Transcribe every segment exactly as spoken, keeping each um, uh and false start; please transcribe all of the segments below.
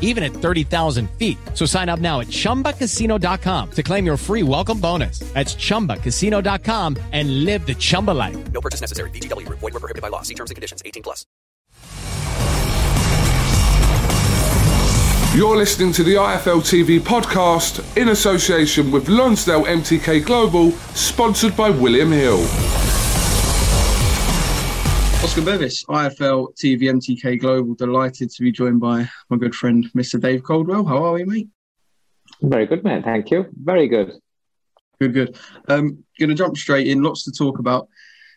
even at thirty thousand feet. So sign up now at chumba casino dot com to claim your free welcome bonus. That's chumba casino dot com and live the Chumba life. No purchase necessary. V G W Group. Void where prohibited by law. See terms and conditions. eighteen plus. You're listening to the I F L T V podcast in association with Lonsdale M T K Global, sponsored by William Hill. Oscar Bervis, I F L T V M T K Global, delighted to be joined by my good friend, Mister Dave Coldwell. How are we, mate? Very good, man. Thank you. Very good. Good, good. Um, going to jump straight in. Lots to talk about.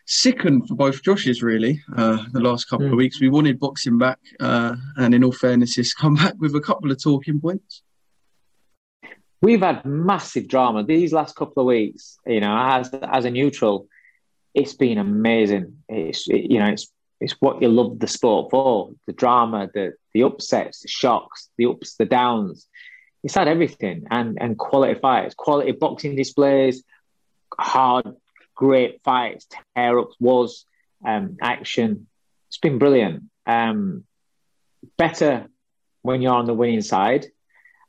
Sickened for both Joshes, really, uh, the last couple mm. of weeks. We wanted boxing back, uh, and in all fairness, it's come back with a couple of talking points. We've had massive drama these last couple of weeks. You know, as as a neutral, it's been amazing. It's it, you know, it's it's what you love the sport for: the drama, the the upsets, the shocks, the ups, the downs. It's had everything, and and quality fights, quality boxing displays, hard, great fights, tear-ups, wars, um, action. It's been brilliant. Um, better when you're on the winning side,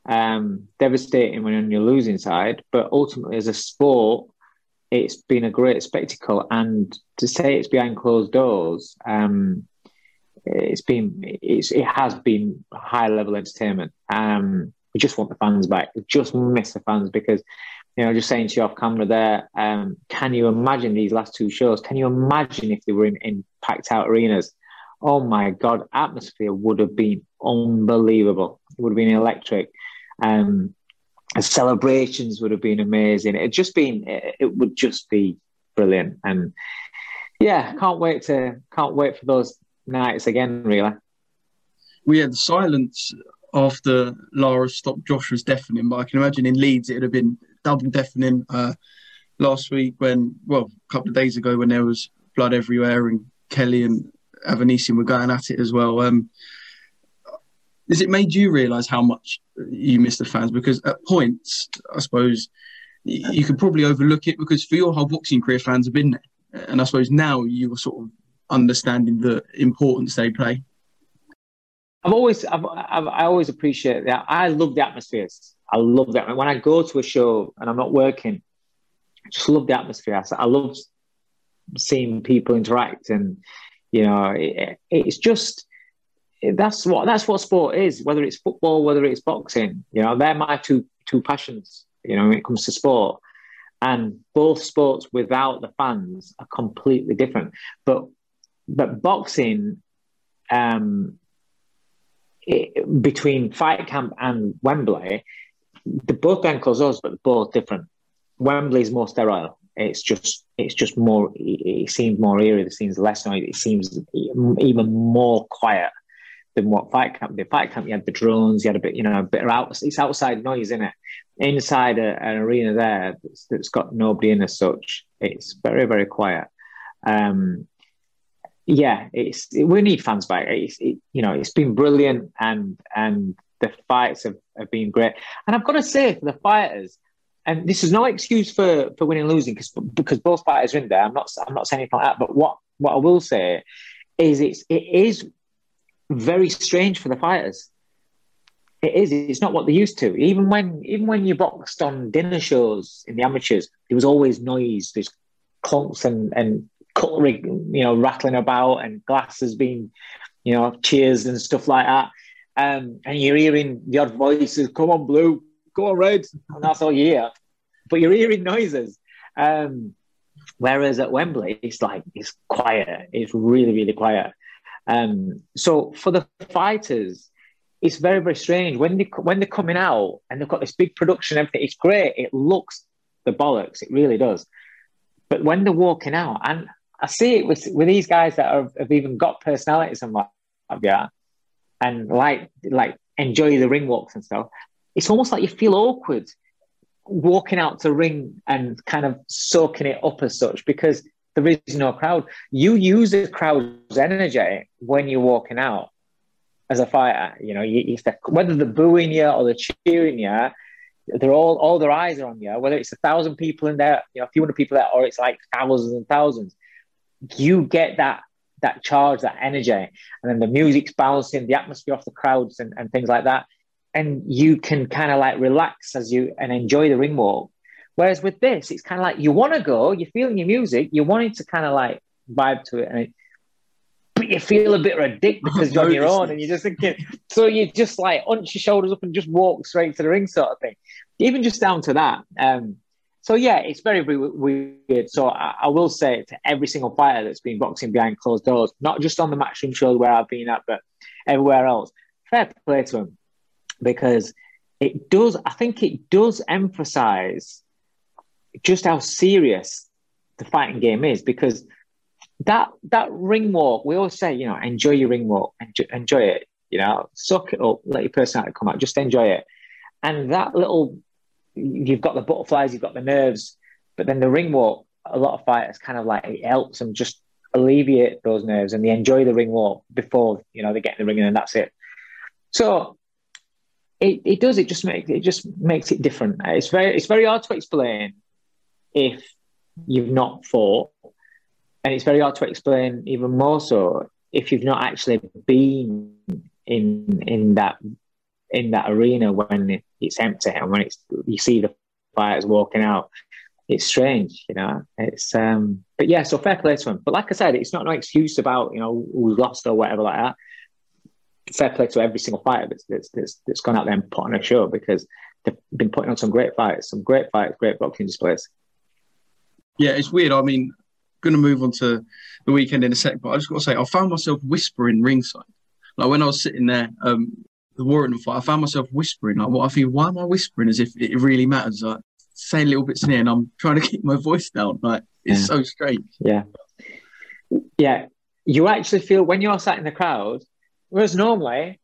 um, devastating when you're on your losing side, but ultimately as a sport, it's been a great spectacle. And to say it's behind closed doors, um, it's been, it's, it has been high-level entertainment. Um, we just want the fans back. We just miss the fans because... You know, just saying to you off camera there, um, can you imagine these last two shows? Can you imagine if they were in, in packed-out arenas? Oh, my God, atmosphere would have been unbelievable. It would have been electric. Um, celebrations would have been amazing. It just been, it, it would just be brilliant. And, yeah, can't wait to can't wait for those nights again, really. We had silence after Lara stopped Joshua's deafening, but I can imagine in Leeds it would have been double deafening uh, last week when, well, a couple of days ago when there was blood everywhere and Kelly and Avanesyan were going at it as well. Um, has it made you realise how much you miss the fans? Because at points, I suppose, you, you could probably overlook it because for your whole boxing career, fans have been there. And I suppose now you're sort of understanding the importance they play. I've always, I've, I've, I always appreciate that. I love the atmospheres. I love that. When I go to a show and I'm not working, I just love the atmosphere. I love seeing people interact, and you know, it, it's just that's what that's what sport is. Whether it's football, whether it's boxing, you know, they're my two two passions. You know, when it comes to sport, and both sports without the fans are completely different. But but boxing, um, it, between Fight Camp and Wembley. They're both behind closed doors, but they're both different. Wembley's more sterile. It's just, it's just more. It, it seems more eerie. It seems less noise. It seems even more quiet than what Fight Camp did. Fight Camp, you had the drones. You had a bit, you know, a bit of out. It's outside noise, isn't it? Inside a, an arena there that's, that's got nobody in as such. It's very, very quiet. Um, yeah, it's it, we need fans back. It's, it, you know, it's been brilliant, and and. The fights have, have been great. And I've got to say, for the fighters, and this is no excuse for, for winning and losing, because because both fighters are in there. I'm not I'm not saying anything like that. But what, what I will say is it's it is very strange for the fighters. It is. It's not what they're used to. Even when even when you boxed on dinner shows in the amateurs, there was always noise. There's clunks and and cutlery, you know, rattling about, and glasses being, you know, cheers and stuff like that. Um, and you're hearing the odd voices, come on blue, come on red, and that's all you hear. But you're hearing noises. Um, whereas at Wembley, it's like, it's quiet. It's really, really quiet. Um, so for the fighters, it's very, very strange. When, they, when they're coming out and they've got this big production, everything, it's great. It looks the bollocks. It really does. But when they're walking out, and I see it with, with these guys that are, have even got personalities and like, yeah, and like like enjoy the ring walks and stuff, it's almost like you feel awkward walking out to ring and kind of soaking it up as such, because there is no crowd. You use the crowd's energy when you're walking out as a fighter. You know, you, if they're, whether they're booing you or they're cheering you, they're all all their eyes are on you. Whether it's a thousand people in there, you know, a few hundred people there, or it's like thousands and thousands, you get that that charge, that energy, and then the music's bouncing, the atmosphere off the crowds and, and things like that, and you can kind of like relax as you and enjoy the ring walk. Whereas with this, it's kind of like you want to go, you're feeling your music, you're wanting to kind of like vibe to it, and it, but you feel a bit of a dick because you're on your own, and you're just thinking, so you just like hunch your shoulders up and just walk straight to the ring, sort of thing. Even just down to that. Um, So, yeah, it's very, very weird. So I, I will say to every single fighter that's been boxing behind closed doors, not just on the Matchroom shows where I've been at, but everywhere else, fair play to them, because it does, I think it does emphasise just how serious the fighting game is, because that that ring walk, we always say, you know, enjoy your ring walk, enjoy, enjoy it, you know, suck it up, let your personality come out, just enjoy it. And that little... You've got the butterflies, you've got the nerves, but then the ring walk, a lot of fighters kind of like, it helps them just alleviate those nerves, and they enjoy the ring walk before, you know, they get in the ring, and that's it. So it, it does, it just makes it just makes it different. It's very it's very hard to explain if you've not fought, and it's very hard to explain even more so if you've not actually been in in that in that arena when it's empty and when it's you see the fighters walking out. It's strange, you know. It's um but yeah, so fair play to them. But like I said, it's not no excuse about, you know, who's lost or whatever like that. Fair play to every single fighter that's that's that's, that's gone out there and put on a show, because they've been putting on some great fights, some great fights, great boxing displays. Yeah, it's weird. I mean, gonna move on to the weekend in a sec, but I just gotta say I found myself whispering ringside. Like when I was sitting there, um the Warrington fight, I found myself whispering. Like, what I feel, why am I whispering? As if it really matters. Like, say little bits in here, and I'm trying to keep my voice down. Like, it's yeah. so strange. Yeah, yeah. You actually feel when you're sat in the crowd, whereas normally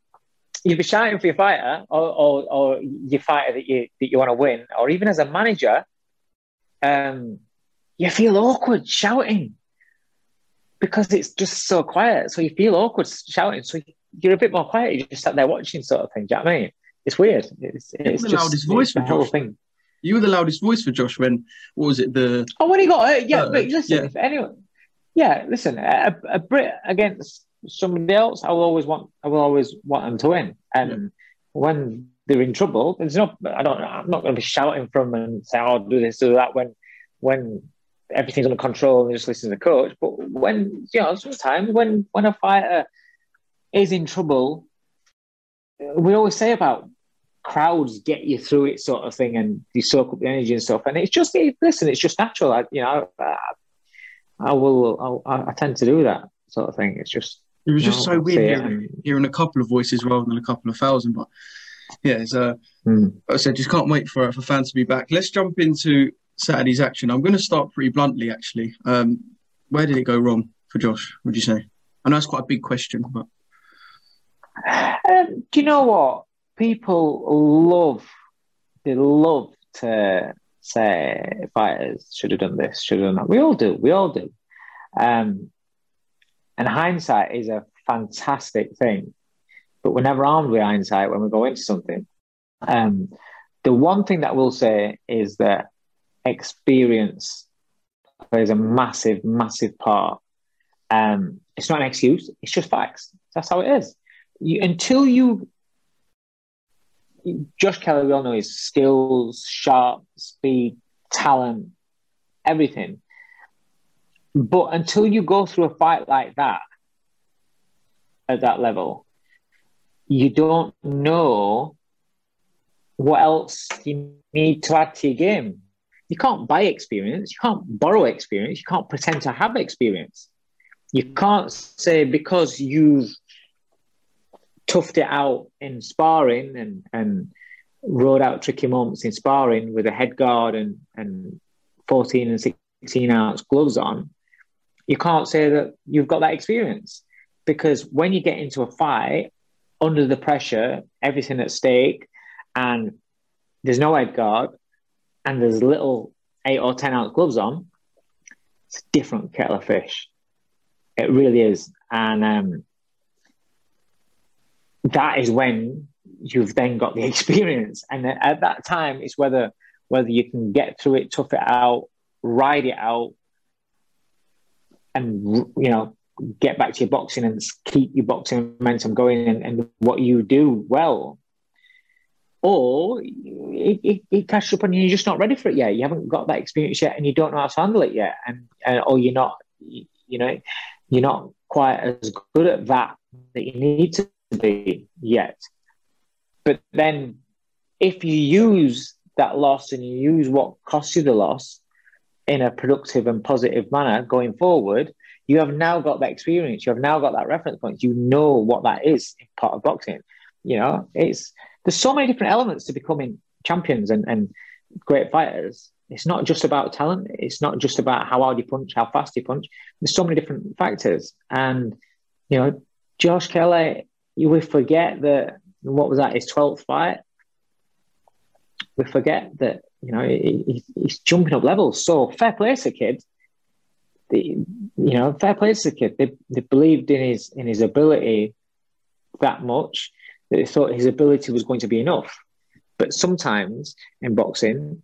you'd be shouting for your fighter or, or, or your fighter that you that you want to win, or even as a manager, um, you feel awkward shouting because it's just so quiet. So you feel awkward shouting. So. You, You're a bit more quiet. You just sat there watching, sort of thing. Do you know what I mean? It's weird. It's, it's the just, loudest voice for Josh. Thing. You were the loudest voice for Josh when what was it? The oh, when he got hurt. Yeah, uh, but listen, yeah. if anyone, yeah, listen, a, a Brit against somebody else, I will always want. I will always want them to win. And yeah. when they're in trouble, there's no. I don't. I'm not going to be shouting from and say, "Oh, do this, do that." When, when everything's under control, and they just listen to the coach. But when you know, sometimes when when a fighter is in trouble, we always say about crowds get you through it, sort of thing, and you soak up the energy and stuff. And it's just, listen, it's just natural. I, you know, I, I will, I, I tend to do that sort of thing. It's just, it was just know, so weird hearing, hearing a couple of voices rather than a couple of thousand. But yeah, so mm. like I said, just can't wait for for fans to be back. Let's jump into Saturday's action. I'm going to start pretty bluntly, actually. Um, where did it go wrong for Josh? Would you say? I know it's quite a big question, but. Um, do you know what? People love, they love to say fighters should have done this, should have done that. We all do, we all do. Um, and hindsight is a fantastic thing, but we're never armed with hindsight when we go into something. Um, The one thing that we'll say is that experience plays a massive, massive part. Um, it's not an excuse. It's just facts. That's how it is. You, until you... Josh Kelly, we all know his skills, sharp, speed, talent, everything. But until you go through a fight like that, at that level, you don't know what else you need to add to your game. You can't buy experience. You can't borrow experience. You can't pretend to have experience. You can't say because you've toughed it out in sparring and, and rode out tricky moments in sparring with a head guard and, and fourteen and sixteen ounce gloves on, you can't say that you've got that experience. Because when you get into a fight, under the pressure, everything at stake, and there's no head guard, and there's little eight or ten ounce gloves on, it's a different kettle of fish. It really is. And um, that is when you've then got the experience. And at that time, it's whether whether you can get through it, tough it out, ride it out, and, you know, get back to your boxing and keep your boxing momentum going and, and what you do well. Or it, it, it catches up on you, you're just not ready for it yet. You haven't got that experience yet and you don't know how to handle it yet. And, and or you're not, you know, you're not quite as good at that that you need to be yet. But then if you use that loss and you use what cost you the loss in a productive and positive manner going forward, you have now got that experience. You have now got that reference point. You know what that is in part of boxing. You know, it's there's so many different elements to becoming champions and, and great fighters. It's not just about talent. It's not just about how hard you punch, how fast you punch. There's so many different factors. And, you know, Josh Kelly, we forget that, what was that, his twelfth fight? We forget that, you know, he, he's jumping up levels. So fair play to the kid. The, you know, fair play to the kid. They, they believed in his in his ability that much that they thought his ability was going to be enough. But sometimes in boxing,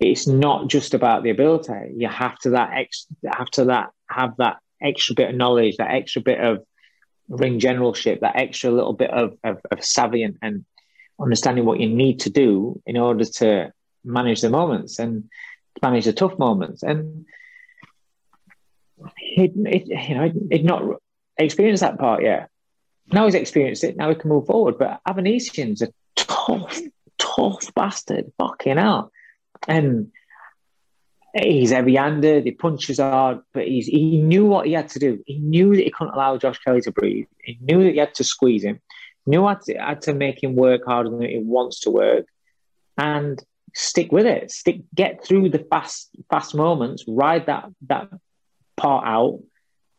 it's not just about the ability. You have to that ex, have to that have that extra bit of knowledge, that extra bit of ring generalship, that extra little bit of of, of savvy and, and understanding what you need to do in order to manage the moments and manage the tough moments. And He'd, he'd, you know, he'd not experienced that part yet. Now he's experienced it. Now he can move forward. But Avanesyan's a tough, tough bastard. Fucking hell. And he's heavy-handed. He punches hard. But he's, he knew what he had to do. He knew that he couldn't allow Josh Kelly to breathe. He knew that he had to squeeze him. He knew how to, had to make him work harder than he wants to work. And stick with it. Stick. Get through the fast, fast moments. Ride that that. part out,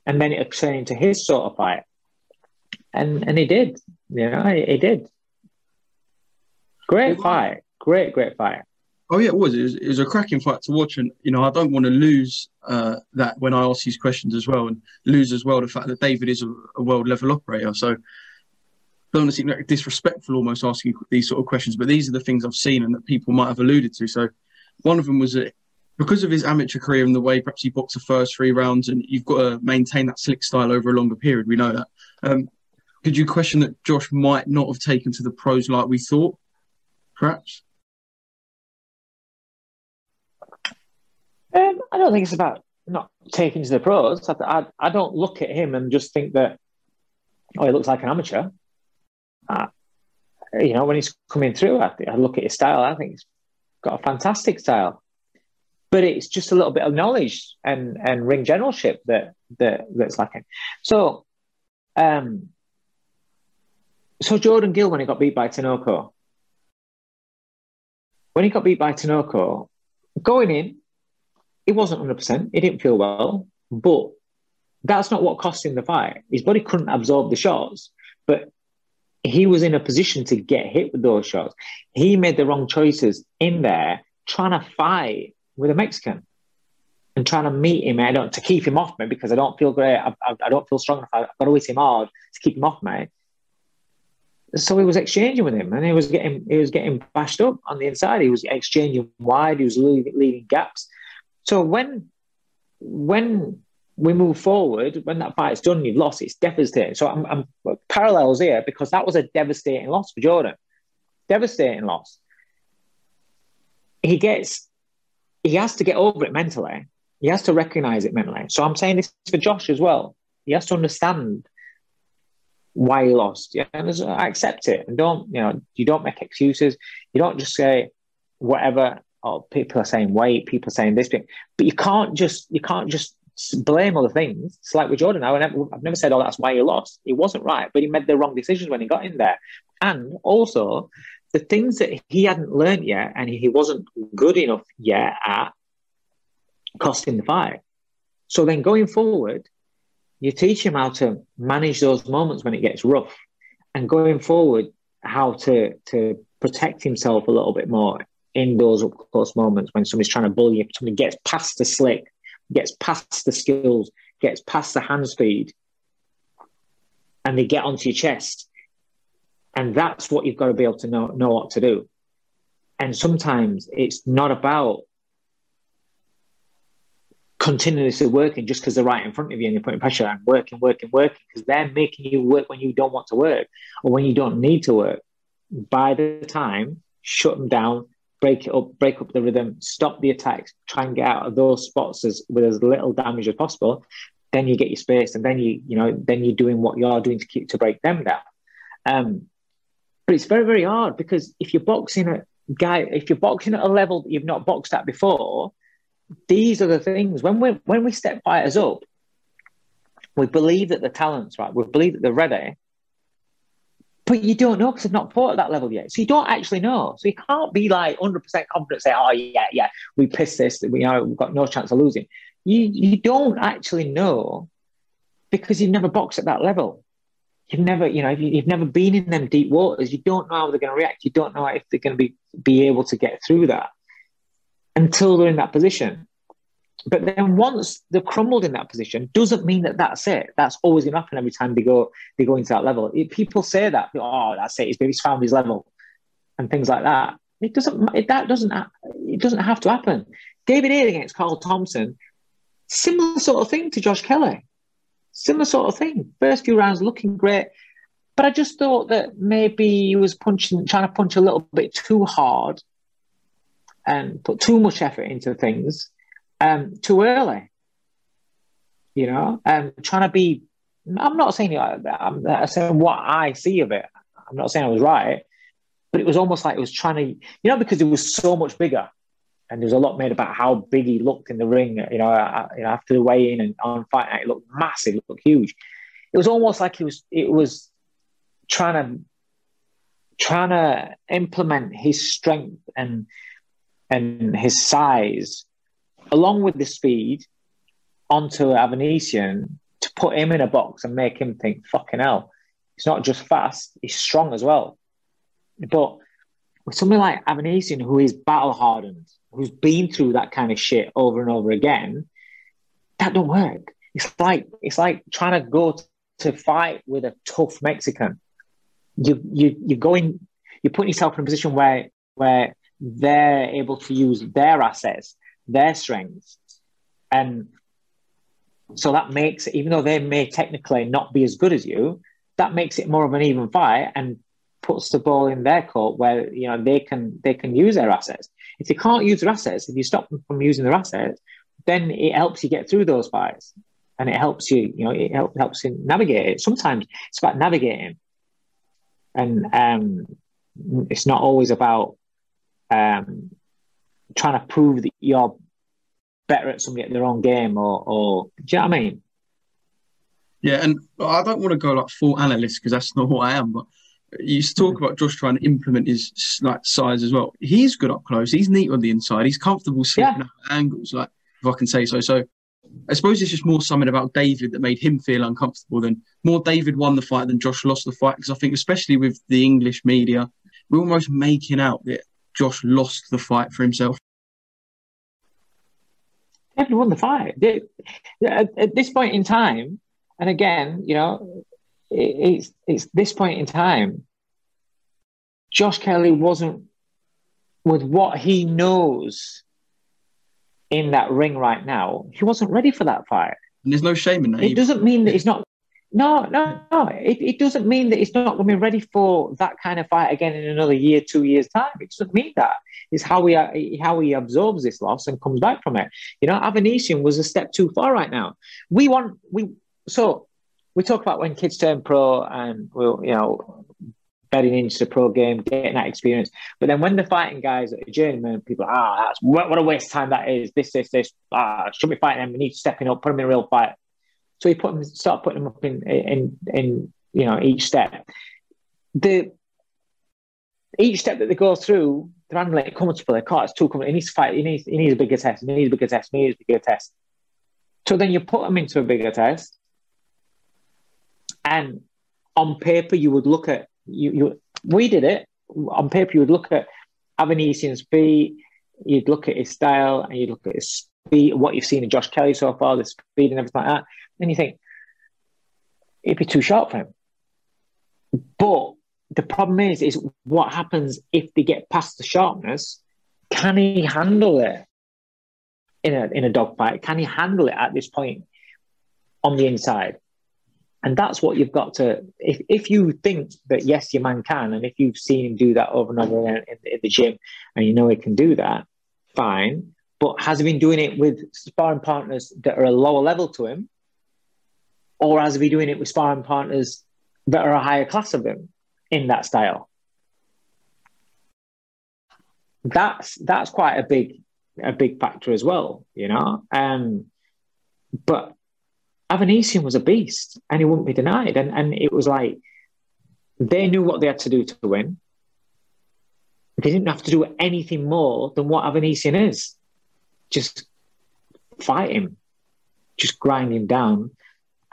and then it turned into his sort of fight, and and he did, you know, he, he did. Great fight, great, great fight. Oh yeah, it was. It was, it was a cracking fight to watch, and you know, I don't want to lose uh, that when I ask these questions as well, and lose as well the fact that David is a, a world level operator. So don't want to seem like disrespectful, almost asking these sort of questions, but these are the things I've seen and that people might have alluded to. So one of them was that, because of his amateur career and the way perhaps he boxed the first three rounds, and you've got to maintain that slick style over a longer period, we know that. Um, could you question that Josh might not have taken to the pros like we thought, perhaps? Um, I don't think it's about not taking to the pros. I, I, I don't look at him and just think that, oh, he looks like an amateur. Uh, you know, when he's coming through, I, I look at his style, I think he's got a fantastic style. But it's just a little bit of knowledge and, and ring generalship that, that that's lacking. So, um, so Jordan Gill, when he got beat by Tinoco, when he got beat by Tinoco, going in, it wasn't one hundred percent. It didn't feel well, but that's not what cost him the fight. His body couldn't absorb the shots, but he was in a position to get hit with those shots. He made the wrong choices in there, trying to fight with a Mexican and trying to meet him. I don't to keep him off me because I don't feel great. I, I, I don't feel strong enough. I've got to hit him hard to keep him off me. So he was exchanging with him, and he was getting he was getting bashed up on the inside. He was exchanging wide. He was leaving, leaving gaps. So when when we move forward, when that fight's done, you've lost. It's devastating. So I'm, I'm parallels here because that was a devastating loss for Jordan. Devastating loss. He gets. He has to get over it mentally. He has to recognise it mentally. So I'm saying this for Josh as well. He has to understand why he lost. Yeah, and I accept it. And don't, you know, you don't make excuses. You don't just say whatever. Oh, people are saying wait. People are saying this thing. But you can't just you can't just blame other things. It's like with Jordan. I would never, I've never said, oh, that's why you lost. It wasn't right. But he made the wrong decisions when he got in there. And also, the things that he hadn't learned yet and he wasn't good enough yet at cost him the fight. So then going forward, you teach him how to manage those moments when it gets rough, and going forward, how to to protect himself a little bit more in those up-close moments when somebody's trying to bully you, somebody gets past the slick, gets past the skills, gets past the hand speed, and they get onto your chest. And that's what you've got to be able to know, know what to do. And sometimes it's not about continuously working just because they're right in front of you and you're putting pressure on, working, working, working, because they're making you work when you don't want to work or when you don't need to work. By the time, shut them down, break it up, break up the rhythm, stop the attacks, try and get out of those spots as, with as little damage as possible. Then you get your space, and then you, you know, then you're doing what you're doing to keep to break them down. Um, but it's very, very hard because if you're boxing a guy, if you're boxing at a level that you've not boxed at before, these are the things. When we when we step fighters up, we believe that the talent's right. We believe that they're ready, but you don't know because they've not fought at that level yet. So you don't actually know. So you can't be like one hundred percent confident, say, "Oh yeah, yeah, we pissed this. We are we've got no chance of losing." You you don't actually know because you've never boxed at that level. You've never, you know, if you've never been in them deep waters, you don't know how they're going to react. You don't know if they're going to be, be able to get through that until they're in that position. But then once they're crumbled in that position, doesn't mean that that's it. That's always going to happen every time they go they go into that level. If people say that, oh, that's it. He's found his level and things like that. It doesn't. It, that doesn't. It doesn't have to happen. David Haye against Carl Thompson, similar sort of thing to Josh Kelly. Similar sort of thing. First few rounds looking great. But I just thought that maybe he was punching, trying to punch a little bit too hard and put too much effort into things um, too early. You know, um, trying to be... I'm not saying like that. I'm, I'm saying what I see of it. I'm not saying I was right. But it was almost like it was trying to... You know, because it was so much bigger. And there was a lot made about how big he looked in the ring, you know, after the weigh-in and on fight night. It looked massive, it looked huge. It was almost like he was, it was trying to, trying to implement his strength and and his size, along with the speed, onto Avanesyan to put him in a box and make him think, fucking hell, he's not just fast, he's strong as well. But with somebody like Avanesyan, who is battle-hardened, who's been through that kind of shit over and over again, that don't work. It's like it's like trying to go t- to fight with a tough Mexican. You you you're going you're putting yourself in a position where where they're able to use their assets, their strengths, and so that makes, even though they may technically not be as good as you, that makes it more of an even fight and puts the ball in their court where, you know, they can they can use their assets. If they can't use their assets, if you stop them from using their assets, then it helps you get through those fights, and it helps you, you know, it help, helps you navigate it. Sometimes it's about navigating, and um, it's not always about um, trying to prove that you're better at somebody at their own game, or, or do you know what I mean? Yeah, and I don't want to go like full analyst because that's not what I am, but you talk about Josh trying to implement his like size as well. He's good up close. He's neat on the inside. He's comfortable sleeping yeah. at angles, like if I can say so. So I suppose it's just more something about David that made him feel uncomfortable. Than more David won the fight than Josh lost the fight, because I think especially with the English media, we're almost making out that Josh lost the fight for himself. David won the fight. At this point in time, and again, you know, It's it's this point in time Josh Kelly wasn't, with what he knows in that ring right now, he wasn't ready for that fight. And there's no shame in that. It either. doesn't mean that he's not... No, no, no. It, it doesn't mean that he's not going to be ready for that kind of fight again in another year, two years' time. It doesn't mean that. It's how he, how he absorbs this loss and comes back from it. You know, Avanesyan was a step too far right now. We want... we So, we talk about when kids turn pro and, we'll, you know... betting into the pro game, getting that experience. But then when they're fighting guys at adjournment, people are, ah, that's, what, what a waste of time that is. This, this, this. Ah, shouldn't be fighting them. We need to step up, put them in a real fight. So you put them, start putting them up in, in, in, you know, each step. The each step that they go through, they're handling it comfortable. They're caught. It's too comfortable. He needs to fight. He needs, he needs a bigger test. He needs a bigger test. He needs a bigger test. So then you put them into a bigger test, and on paper you would look at. You, you, we did it on paper. You would look at Avanesyan's feet, you'd look at his style, and you'd look at his speed, what you've seen in Josh Kelly so far, the speed and everything like that. And you think it'd be too sharp for him. But the problem is, is what happens if they get past the sharpness? Can he handle it in a in a dogfight? Can he handle it at this point on the inside? And that's what you've got to, if, if you think that, yes, your man can, and if you've seen him do that over and over again in, in the gym, and you know he can do that, fine. But has he been doing it with sparring partners that are a lower level to him? Or has he been doing it with sparring partners that are a higher class of him in that style? That's that's quite a big a big factor as well, you know? Um, but Avanesyan was a beast, and he wouldn't be denied. And and it was like, they knew what they had to do to win. They didn't have to do anything more than what Avanesyan is. Just fight him. Just grind him down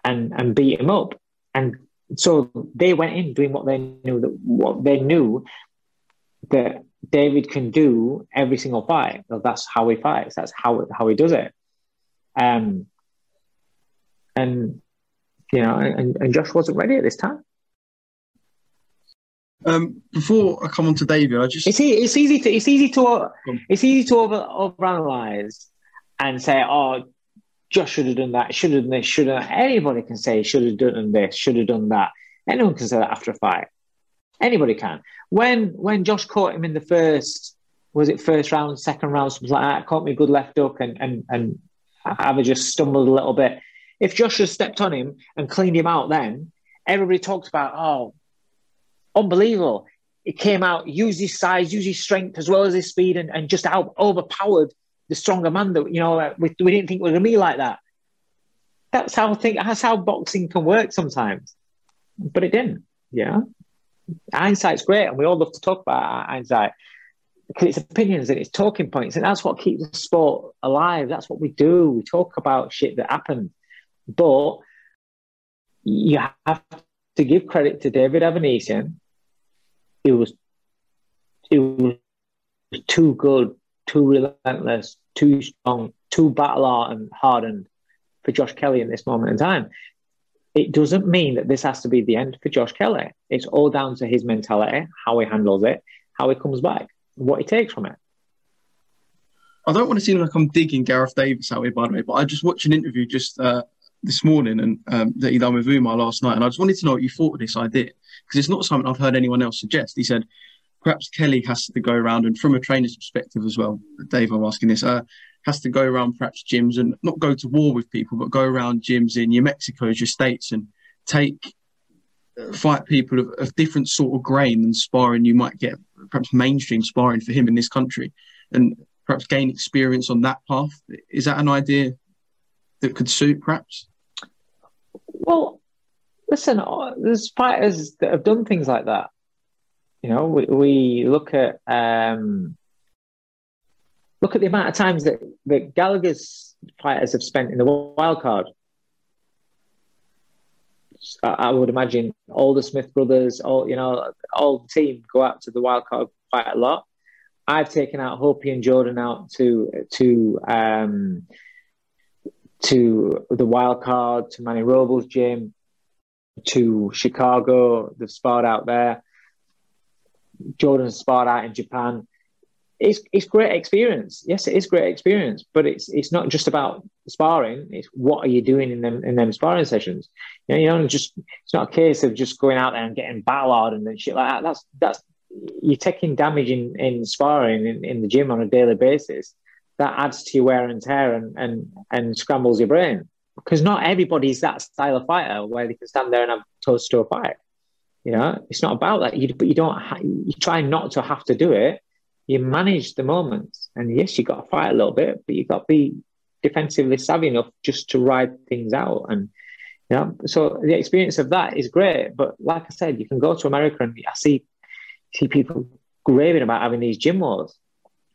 and, and beat him up. And so they went in doing what they knew that what they knew that David can do every single fight. Well, that's how he fights. That's how how he does it. Um And, you know, and, and Josh wasn't ready at this time. Um, before I come on to David, I just... It's, e- it's easy to it's easy to, it's easy to over, overanalyze and say, oh, Josh should have done that, should have done this, should have... Anybody can say should have done this, should have done that. Anyone can say that after a fight. Anybody can. When when Josh caught him in the first, was it first round, second round, something like that, caught me a good left hook and, and, and Ava just stumbled a little bit. If Josh had stepped on him and cleaned him out then, everybody talked about, oh, unbelievable. It came out, used his size, used his strength as well as his speed and, and just how overpowered the stronger man that, you know, we, we didn't think it was going to be like that. That's how think, that's how boxing can work sometimes. But it didn't, yeah. Hindsight's great, and we all love to talk about hindsight because it's opinions and it's talking points, and that's what keeps the sport alive. That's what we do. We talk about shit that happened. But you have to give credit to David Avanesyan. He was, he was too good, too relentless, too strong, too battle hardened for Josh Kelly in this moment in time. It doesn't mean that this has to be the end for Josh Kelly. It's all down to his mentality, how he handles it, how he comes back, what he takes from it. I don't want to seem like I'm digging Gareth Davis out here, by the way, but I just watched an interview just... Uh... this morning and um, that he done with Umar last night, and I just wanted to know what you thought of this idea, because it's not something I've heard anyone else suggest. He said perhaps Kelly has to go around, and from a trainer's perspective as well, Dave, I'm asking this, uh, has to go around perhaps gyms and not go to war with people, but go around gyms in your Mexicos, your states, and take uh, fight people of, of different sort of grain than sparring you might get, perhaps mainstream sparring for him in this country, and perhaps gain experience on that path. Is that an idea that could suit perhaps? Well, listen, there's fighters that have done things like that. You know, we, we look at um, look at the amount of times that, that Gallagher's fighters have spent in the wild card. I, I would imagine all the Smith brothers, all you know, all the team go out to the wild card quite a lot. I've taken out Hopi and Jordan out to to. Um, to the wild card, to Manny Robles' gym, to Chicago. They've sparred out there. Jordan sparred out in Japan. It's it's great experience. Yes, it is great experience, but it's it's not just about sparring. It's what are you doing in them in them sparring sessions? You know, you don't just it's not a case of just going out there and getting battled and then shit like that. That's that's you're taking damage in, in sparring in, in the gym on a daily basis. That adds to your wear and tear and and, and scrambles your brain. Because not everybody's that style of fighter where they can stand there and have toe-to-toe fight. You know, it's not about that. You, but you don't. Ha- you try not to have to do it. You manage the moments, and yes, you got to fight a little bit, but you got to be defensively savvy enough just to ride things out. And you know, so the experience of that is great. But like I said, you can go to America, and I see see people raving about having these gym wars,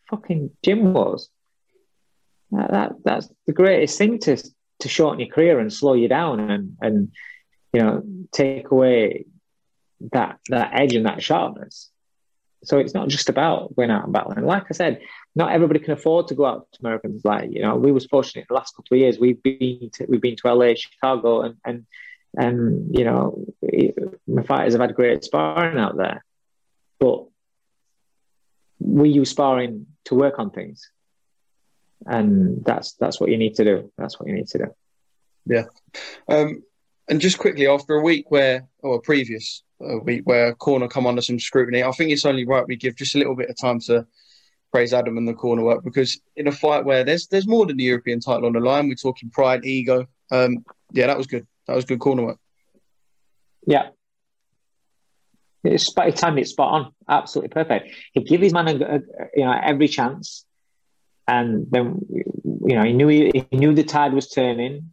fucking gym wars. That, that that's the greatest thing to. to shorten your career and slow you down and, and you know, take away that that edge and that sharpness. So it's not just about going out and battling. Like I said, not everybody can afford to go out to Americans. Like, you know, we was fortunate the last couple of years. We've been to, we've been to L A, Chicago, and, and, and you know, my fighters have had great sparring out there. But we use sparring to work on things. And that's that's what you need to do. That's what you need to do. Yeah. Um, and just quickly, after a week where, or a previous uh, week where Corner come under some scrutiny, I think it's only right we give just a little bit of time to praise Adam and the Corner work, because in a fight where there's there's more than the European title on the line, we're talking pride, ego. Um, yeah, that was good. That was good Corner work. Yeah. It's he timed it spot on. Absolutely perfect. He gave his man a, a, you know every chance. And then, you know, he knew he, he knew the tide was turning.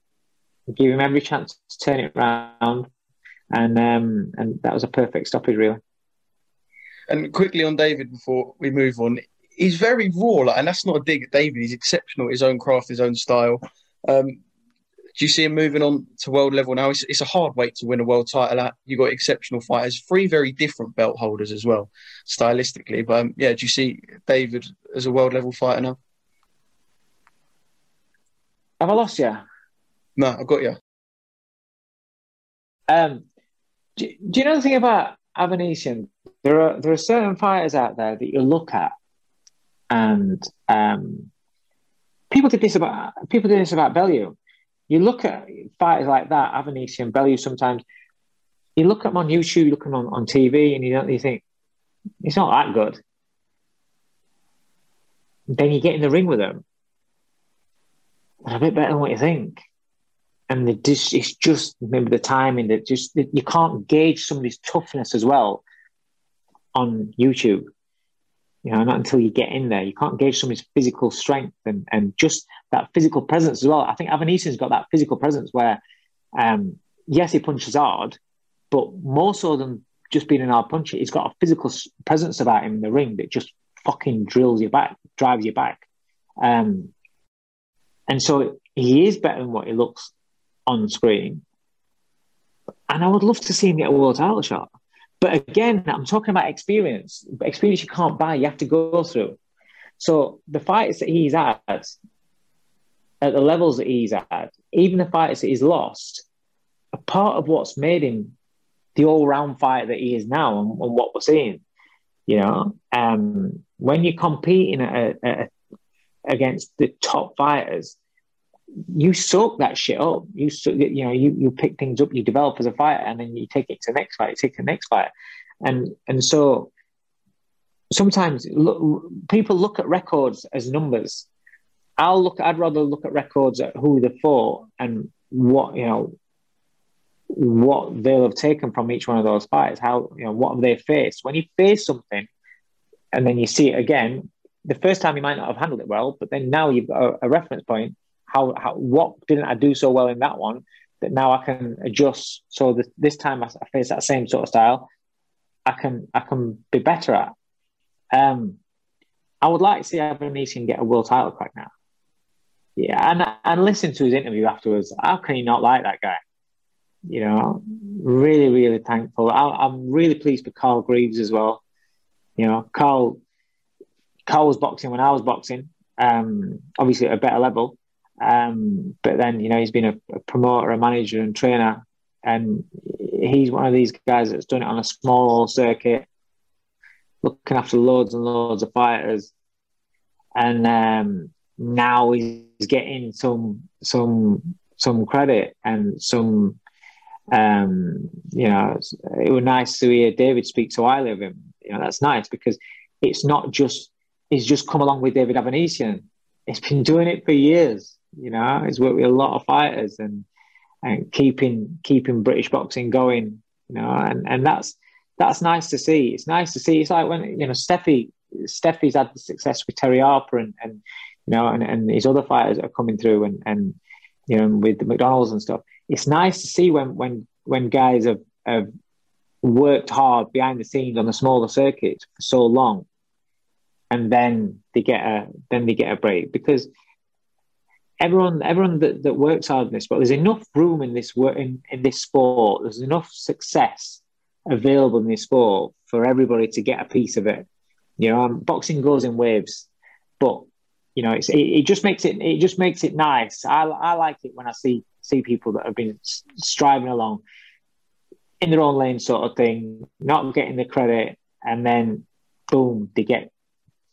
He gave him every chance to turn it round, and um, and that was a perfect stoppage reel. And quickly on David before we move on, he's very raw, like, and that's not a dig at David. He's exceptional at his own craft, his own style. Um, do you see him moving on to world level now? It's, it's a hard weight to win a world title at. You've got exceptional fighters, three very different belt holders as well, stylistically. But um, yeah, do you see David as a world level fighter now? Have I lost you? No, I've got you. Um, do, do you know the thing about Avanesyan? There are there are certain fighters out there that you look at, and um, people did this about people did this about Bellew. You look at fighters like that, Avanesyan, Bellew. Sometimes you look at them on YouTube, you look at them on, on T V, and you don't you think it's not that good. Then you get in the ring with them. They're a bit better than what you think. And the just, it's just, remember the timing, that just you can't gauge somebody's toughness as well on YouTube. You know, not until you get in there. You can't gauge somebody's physical strength and, and just that physical presence as well. I think Avanesyan's got that physical presence where, um, yes, he punches hard, but more so than just being an hard puncher, he's got a physical presence about him in the ring that just fucking drills your back, drives your back. Um, And so he is better than what he looks on screen. And I would love to see him get a world title shot. But again, I'm talking about experience. Experience you can't buy, you have to go through. So the fights that he's had, at the levels that he's had, even the fights that he's lost, are part of what's made him the all-round fighter that he is now and, and what we're seeing. You know, um, when you're competing at a, at a against the top fighters, you soak that shit up. You you know you, you pick things up, you develop as a fighter, and then you take it to the next fight, you take it to the next fight, and and so sometimes look, people look at records as numbers. I'll look. I'd rather look at records at who they fought and what you know what they'll have taken from each one of those fights. How you know what have they faced? When you face something, and then you see it again. The first time you might not have handled it well, but then now you've got a, a reference point. How, how, what didn't I do so well in that one that now I can adjust? So that this time I, I face that same sort of style, I can, I can be better at. Um, I would like to see Avanesyan get a world title crack now. Yeah, and and listen to his interview afterwards. How can you not like that guy? You know, really, really thankful. I, I'm really pleased for Carl Greaves as well. You know, Carl. Carl was boxing when I was boxing, um, obviously at a better level. Um, but then, you know, he's been a, a promoter, a manager and trainer. And he's one of these guys that's done it on a small circuit. looking after loads and loads of fighters, and um, now he's getting some some some credit and some. Um, you know, it was nice to hear David speak so highly of him. You know, that's nice because it's not just he's just come along with David Avanesyan. He's been doing it for years. You know, he's worked with a lot of fighters and and keeping keeping British boxing going. You know, and, and that's that's nice to see. It's nice to see. It's like when you know Steffi Steffi's had the success with Terry Harper and, and you know and, and his other fighters that are coming through and and you know with the McDonald's and stuff. It's nice to see when when when guys have, have worked hard behind the scenes on the smaller circuits for so long, and then they get a then they get a break because everyone everyone that, that works hard in this, but there's enough room in this work in, in this sport. There's enough success available in this sport for everybody to get a piece of it. You know, um, boxing goes in waves, but you know, it's, it, it just makes it it just makes it nice. I I like it when I see. see people that have been striving along in their own lane sort of thing, not getting the credit, and then boom, they get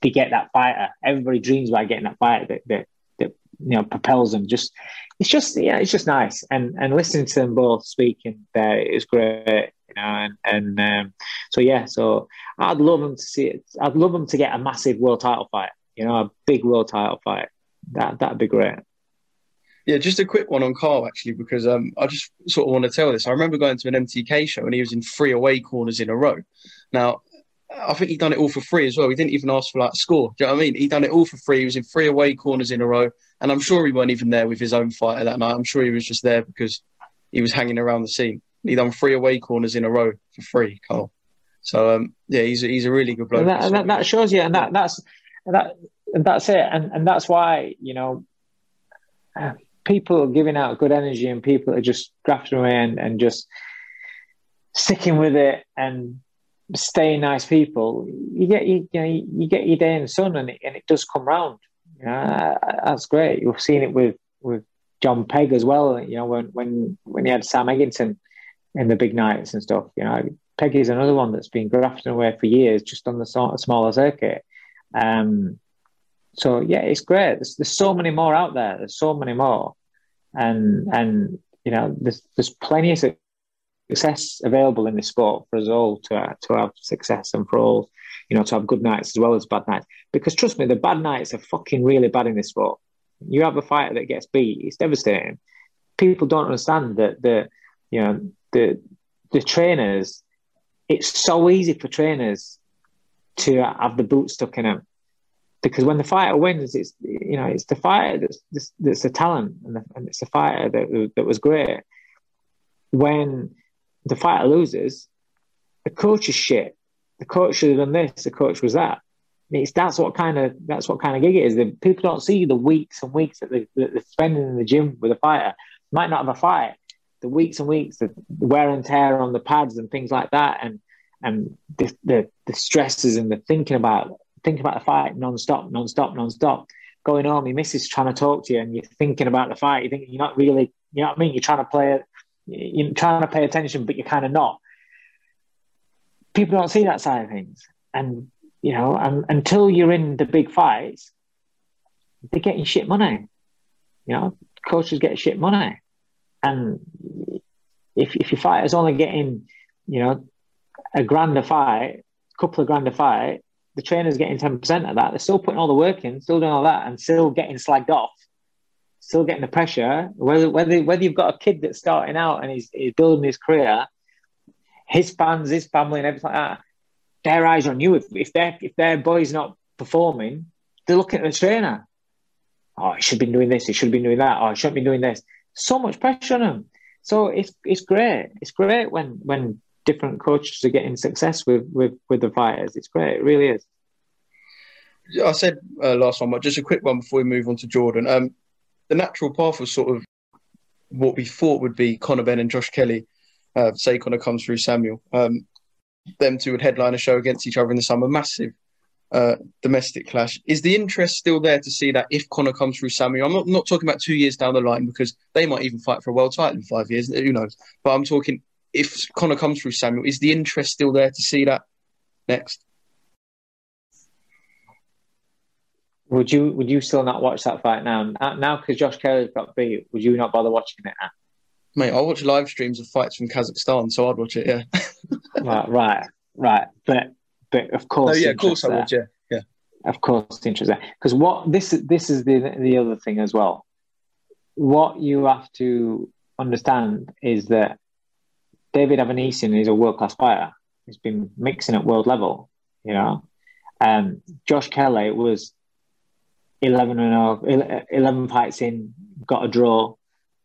they get that fighter. Everybody dreams about getting that fighter that that, that you know propels them. Just it's just yeah, it's just nice. And and listening to them both speaking there is great, you know, and, and um, so yeah, so I'd love them to see it. I'd love them to get a massive world title fight, you know, a big world title fight. That that'd be great. Yeah, just a quick one on Carl, actually, because um, I just sort of want to tell this. I remember going to an M T K show and he was in three away corners in a row. Now, I think he done it all for free as well. He didn't even ask for, like, a score. Do you know what I mean? He done it all for free. He was in three away corners in a row. And I'm sure he weren't even there with his own fighter that night. I'm sure he was just there because he was hanging around the scene. He done three away corners in a row for free, Carl. So, um, yeah, he's a, he's a really good bloke. And that, and that shows you. And, that, that's, and, that, and that's it. And, and that's why, you know... Uh, people are giving out good energy and people are just grafting away and, and just sticking with it and staying nice people. You get you, you know you, you get your day in the sun and it, and it does come round. You know, that's great. You've seen it with, with John Pegg as well. You know when when when he had Sam Egginton in the big nights and stuff. You know, Pegg is another one that's been grafting away for years, just on the sort of smaller circuit. Um, So yeah, it's great. There's, there's so many more out there. There's so many more, and and you know, there's there's plenty of success available in this sport for us all to uh, to have success and for all, you know, to have good nights as well as bad nights. Because trust me, the bad nights are fucking really bad in this sport. You have a fighter that gets beat, it's devastating. People don't understand that the you know the the trainers. It's so easy for trainers to have the boot stuck in them. Because when the fighter wins, it's you know it's the fighter that's that's the talent, and, the, and it's the fighter that that was great. When the fighter loses, the coach is shit. The coach should have done this. The coach was that. It's that's what kind of that's what kind of gig it is. The, people don't see the weeks and weeks that, they, that they're spending in the gym with a fighter. Might not have a fight. The weeks and weeks, the wear and tear on the pads and things like that, and and the the, the stresses and the thinking about. It. Think about the fight non-stop, non-stop, non-stop. Going home, your missus trying to talk to you, and you're thinking about the fight. You think you're not really, you know what I mean. You're trying to play, you're trying to pay attention, but you're kind of not. People don't see that side of things, and you know, and, until you're in the big fights, they're getting shit money. You know, coaches get shit money, and if if your fighter's only getting, you know, a grand a fight, a couple of grand a fight. The trainer's getting ten percent of that. They're still putting all the work in, still doing all that, and still getting slagged off, still getting the pressure. Whether whether whether you've got a kid that's starting out and he's, he's building his career, his fans, his family, and everything like that, their eyes are on you. If if their if their boy's not performing, they're looking at the trainer. Oh, he should be doing this. He should be doing that. Oh, he shouldn't be doing this. So much pressure on him. So it's it's great. It's great when when. different coaches are getting success with, with, with the fighters. It's great. It really is. I said uh, last one, but just a quick one before we move on to Jordan. Um, the natural path was sort of what we thought would be Conor Benn and Josh Kelly. Uh, say Conor comes through Samuel. Um, them two would headline a show against each other in the summer. Massive uh, domestic clash. Is the interest still there to see that if Conor comes through Samuel? I'm not, not talking about two years down the line because they might even fight for a world title in five years. Who knows? But I'm talking... If Conor comes through Samuel, is the interest still there to see that next? Would you would you still not watch that fight now? Now, because Josh Kelly's got beat, would you not bother watching it now? Mate, I watch live streams of fights from Kazakhstan, so I'd watch it, yeah. right, right, right. But, but of course... Oh, yeah, of course I there. would, yeah. yeah. Of course the interest there. Because what this, this is the the other thing as well. What you have to understand is that David Avanesyan is a world-class fighter. He's been mixing at world level, you know. Um, Josh Kelly was eleven and eleven fights in, got a draw.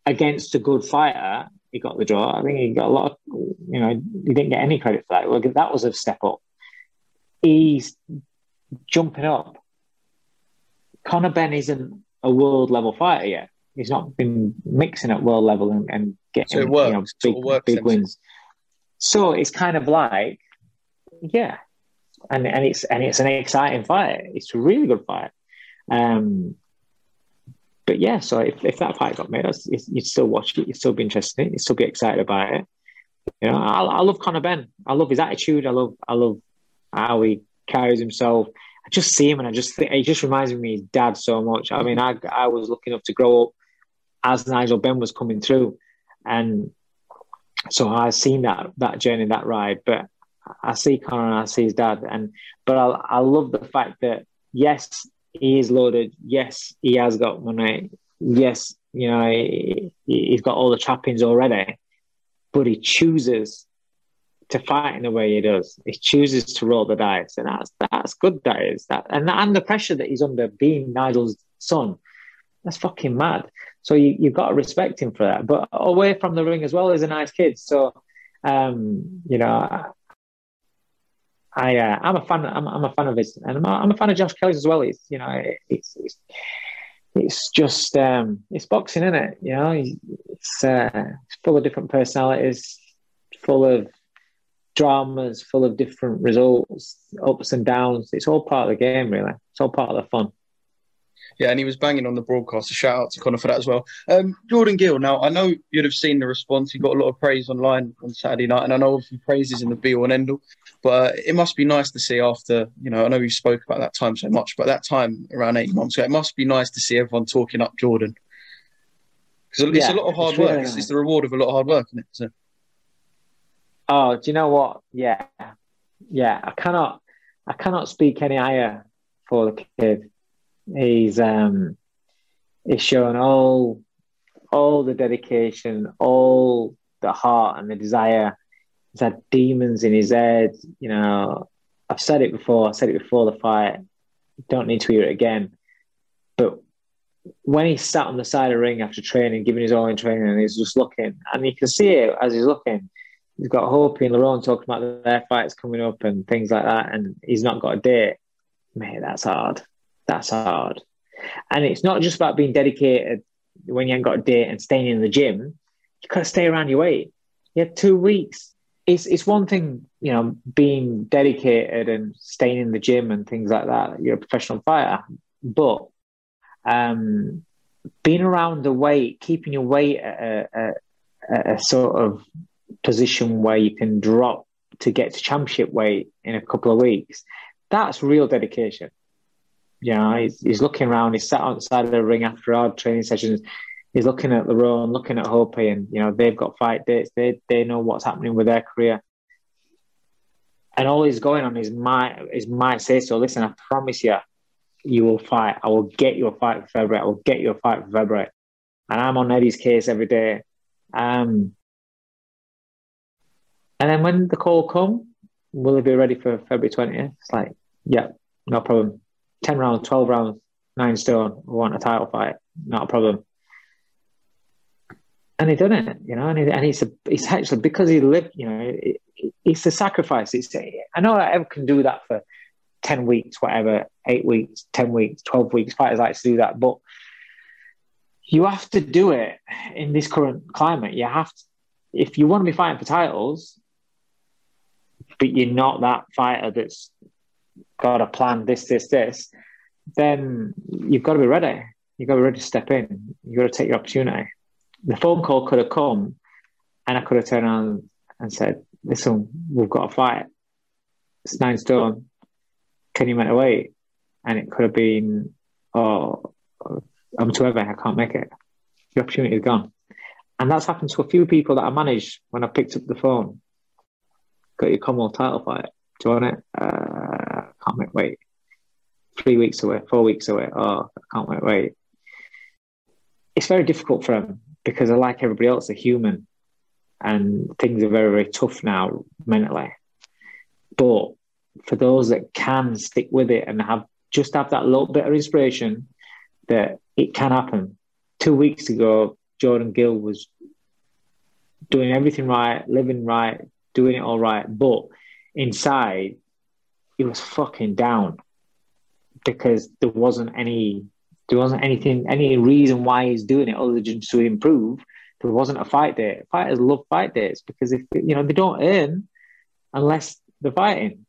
Against a good fighter, he got the draw. I think he got a lot of, you know, he didn't get any credit for that. Well, that was a step up. He's jumping up. Conor Benn isn't a world level fighter yet. He's not been mixing at world level and, and getting so it works. You know, big, it works, big wins. So it's kind of like, yeah, and and it's and it's an exciting fight. It's a really good fight. Um, But yeah, so if, if that fight got made, you'd still watch it. You'd still be interested in it. You'd still be excited about it. You know, I, I love Conor Benn. I love his attitude. I love, I love how he carries himself. I just see him, and I just think he just reminds me of his dad so much. I mean, I I was lucky enough to grow up as Nigel Benn was coming through, and so I've seen that that journey, that ride. But I see Conor, and I see his dad, and but I I love the fact that yes. He is loaded. Yes, he has got money. Yes, you know, he, he's got all the trappings already. But he chooses to fight in the way he does. He chooses to roll the dice. And that's that's good, that is. That, and, and the pressure that he's under being Nigel's son, that's fucking mad. So you, you've got to respect him for that. But away from the ring as well, he's a nice kid. So, um, you know... I uh, I'm a fan. I'm, I'm a fan of his, and I'm a, I'm a fan of Josh Kelly's as well. It's you know, it, it's it's it's just um, it's boxing, isn't it? You know, it's uh, it's full of different personalities, full of dramas, full of different results, ups and downs. It's all part of the game, really. It's all part of the fun. Yeah, and he was banging on the broadcast. A shout out to Conor for that as well. Um, Jordan Gill. Now, I know you'd have seen the response. He got a lot of praise online on Saturday night, and I know obviously praise is in the be all and end all. But it must be nice to see after, you know, I know we spoke about that time so much, but that time around eight months ago, it must be nice to see everyone talking up Jordan. Because it's yeah, a lot of hard it's work. Really nice. It's the reward of a lot of hard work, isn't it? So. Oh, do you know what? Yeah, yeah. I cannot, I cannot speak any higher for the kid. He's um, he's shown all, all the dedication, all the heart and the desire. He's had demons in his head, you know. I've said it before. I said it before the fight. Don't need to hear it again. But when he sat on the side of the ring after training, giving his all in training, and he's just looking, and you can see it as he's looking. He's got Hopi and Lara talking about their fights coming up and things like that, and he's not got a date. Mate, that's hard. That's hard. And it's not just about being dedicated when you ain't got a date and staying in the gym. You've got to stay around your weight. You had two weeks. It's it's one thing, you know, being dedicated and staying in the gym and things like that. You're a professional fighter. But um, being around the weight, keeping your weight at a, a, a sort of position where you can drop to get to championship weight in a couple of weeks, that's real dedication. You know, he's, he's looking around, he's sat on the side of the ring after hard training sessions. He's looking at Lerone, looking at Hope, and, you know, they've got fight dates. They they know what's happening with their career. And all he's going on is my, is my say-so. Listen, I promise you, you will fight. I will get you a fight for February. I will get you a fight for February. And I'm on Eddie's case every day. Um, and then when the call comes, will he be ready for February twentieth? It's like, yeah, no problem. ten rounds, twelve rounds, nine stone. We want a title fight. Not a problem. And he done it, you know, and, he, and it's, a, it's actually because he lived, you know, it, it, it's a sacrifice. It's a, I know that everyone can do that for ten weeks, whatever, eight weeks, ten weeks, twelve weeks. Fighters like to do that. But you have to do it in this current climate. You have to, if you want to be fighting for titles, but you're not that fighter that's got a plan, this, this, this, then you've got to be ready. You've got to be ready to step in. You've got to take your opportunity. The phone call could have come and I could have turned around and said, listen, we've got a fight. It's nine stone. Can you make a weight? And it could have been or, or I'm too heavy, I can't make it. The opportunity is gone. And that's happened to a few people that I managed when I picked up the phone. Got your Commonwealth title fight. Do you want it? Uh, can't make weight. Three weeks away, four weeks away. Oh, I can't make weight. It's very difficult for them because they're like everybody else, they're human. And things are very, very tough now mentally. But for those that can stick with it and have just have that little bit of inspiration that it can happen. Two weeks ago, Jordan Gill was doing everything right, living right, doing it all right. But inside, he was fucking down because there wasn't any, there wasn't anything, any reason why he's doing it other than to improve. There wasn't a fight day. Fighters love fight days because if you know they don't earn unless they're fighting.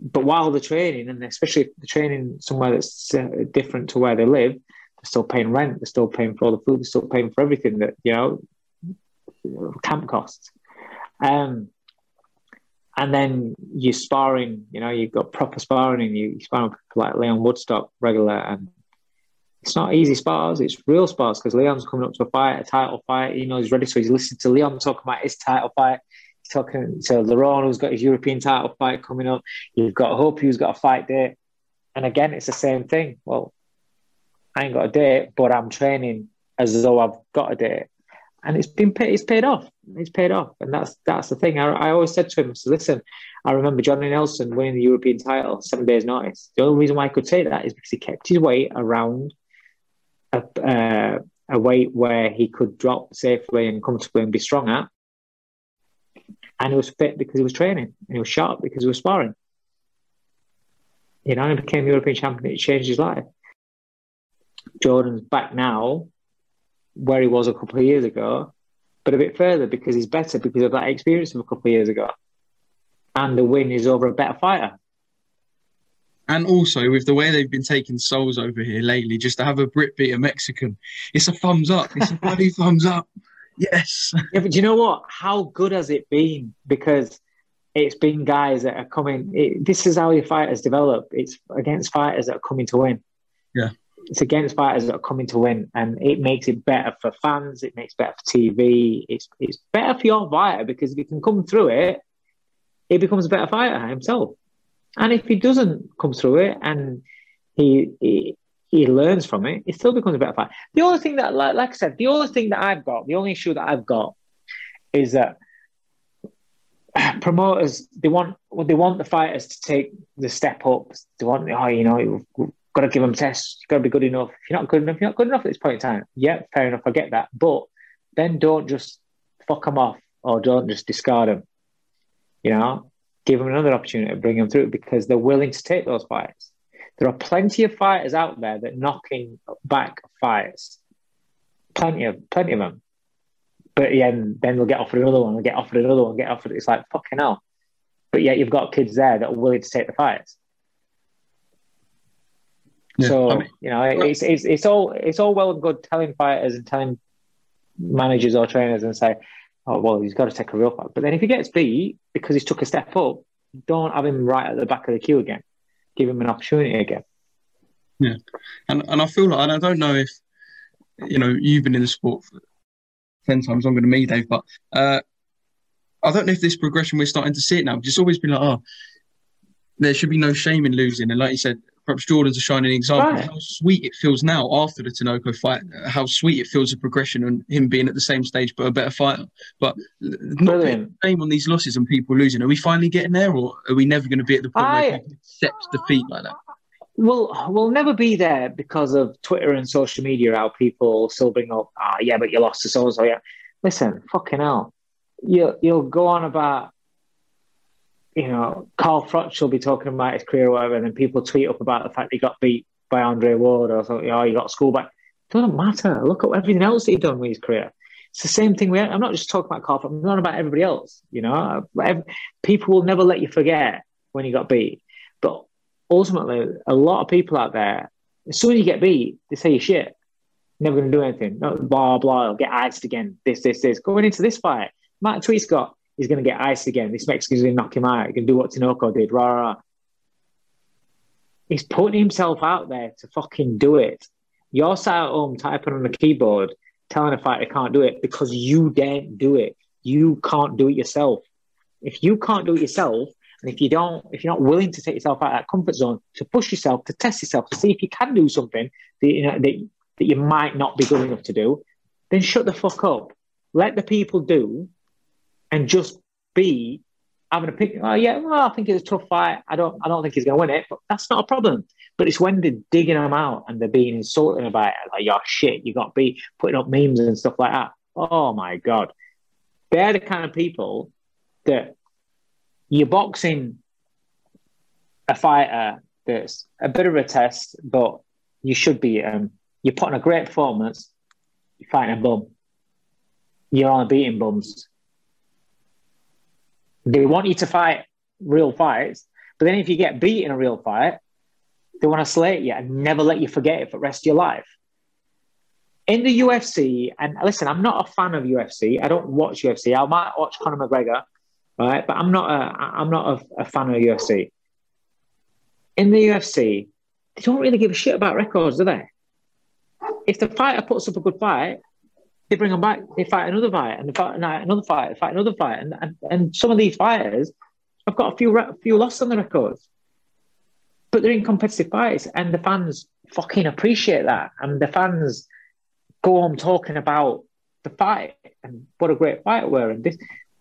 But while they're training, and especially if they're training somewhere that's uh, different to where they live, they're still paying rent, they're still paying for all the food, they're still paying for everything that, you know, camp costs. Um, and then you're sparring, you know, you've got proper sparring and you, you're sparring like Leon Woodstock regular, and it's not easy spars, it's real spars because Leon's coming up to a fight, a title fight, you know, he's ready. So he's listening to Leon talking about his title fight. He's talking to Lara, who's got his European title fight coming up. You've got Hope, who's got a fight date. And again, it's the same thing. Well, I ain't got a date, but I'm training as though I've got a date. And it's been paid, it's paid off. It's paid off. And that's that's the thing. I, I always said to him, so listen, I remember Johnny Nelson winning the European title, seven days notice. The only reason why I could say that is because he kept his weight around A, uh, a weight where he could drop safely and comfortably and be strong at. And he was fit because he was training, and he was sharp because he was sparring. You know, he became European champion. It changed his life. Jordan's back now where he was a couple of years ago, but a bit further because he's better because of that experience of a couple of years ago. And the win is over a better fighter. And also, with the way they've been taking souls over here lately, just to have a Brit beat a Mexican, it's a thumbs up. It's a bloody thumbs up. Yes. Yeah, but do you know what? How good has it been? Because it's been guys that are coming. It, this is how your fighters develop. It's against fighters that are coming to win. Yeah. It's against fighters that are coming to win. And it makes it better for fans. It makes it better for T V. It's, it's better for your fighter because if he can come through it, he becomes a better fighter himself. And if he doesn't come through it and he, he he learns from it, it still becomes a better fight. The only thing that, like, like I said, the only thing that I've got, the only issue that I've got is that promoters, they want well, they want the fighters to take the step up. They want, oh, you know, you've got to give them tests. You've got to be good enough. If you're not good enough, you're not good enough at this point in time. Yeah, fair enough. I get that. But then don't just fuck them off or don't just discard them, you know? Give them another opportunity to bring them through because they're willing to take those fights. There are plenty of fighters out there that knocking back fights. Plenty of plenty of them. But yeah, then they'll get offered another one, they'll get offered another one, get offered. It's like, fucking hell. But yet you've got kids there that are willing to take the fights. Yeah, so, I mean, you know, it's, it's it's all it's all well and good telling fighters and telling managers or trainers and say, oh, well, he's got to take a real fight. But then if he gets beat because he's took a step up, don't have him right at the back of the queue again. Give him an opportunity again. Yeah. And and I feel like, and I don't know if, you know, you've been in the sport for ten times longer than me, Dave, but uh, I don't know if this progression, we're starting to see it now. It's always been like, oh, there should be no shame in losing. And like you said, perhaps Jordan's a shining example right. Of how sweet it feels now after the Tinoco fight, how sweet it feels the progression and him being at the same stage but a better fighter. But not putting blame on these losses and people losing. Are we finally getting there or are we never going to be at the point I, where people accept defeat like that? Well, we'll never be there because of Twitter and social media, how people still bring up, ah, oh, yeah, but you lost to so-and-so, yeah. Listen, fucking hell. You'll, you'll go on about, you know, Carl Froch will be talking about his career or whatever, and then people tweet up about the fact that he got beat by Andre Ward or something, or he got schoolback. It doesn't matter. Look at everything else that he's done with his career. It's the same thing. We I'm not just talking about Carl Froch. I'm not about everybody else, you know. Every, people will never let you forget when you got beat. But ultimately, a lot of people out there, as soon as you get beat, they say you're shit. Never going to do anything. No, blah, blah, I'll get iced again. This, this, this. Going into this fight, Matt Tweet's got he's going to get iced again. This Mexican's going to knock him out. He can do what Tinoco did. Rah, rah, rah. He's putting himself out there to fucking do it. You're sat at home typing on a keyboard, telling a fighter can't do it because you don't do it. You can't do it yourself. If you can't do it yourself, and if you don't, if you're not willing to take yourself out of that comfort zone, to push yourself, to test yourself, to see if you can do something that you, know, that, that you might not be good enough to do, then shut the fuck up. Let the people do, and just be having a pick. Oh yeah, well, I think it's a tough fight. I don't, I don't think he's going to win it, but that's not a problem. But it's when they're digging them out and they're being insulting about it, like, "Your shit, you got beat," putting up memes and stuff like that. Oh my god, they're the kind of people that you're boxing a fighter that's a bit of a test, but you should be. Um, you're putting a great performance. You're fighting a bum. You're only beating bums. They want you to fight real fights, but then if you get beat in a real fight, they want to slate you and never let you forget it for the rest of your life. In the U F C, and listen, I'm not a fan of U F C. I don't watch U F C. I might watch Conor McGregor, right? But I'm not a, I'm not a, a fan of U F C. In the U F C, they don't really give a shit about records, do they? If the fighter puts up a good fight, they bring them back, they fight another fight, and they fight another fight, they fight another fight. And, and, and some of these fighters have got a few re- few losses on the records. But they're in competitive fights, and the fans fucking appreciate that. And the fans go home talking about the fight and what a great fight it were. And this,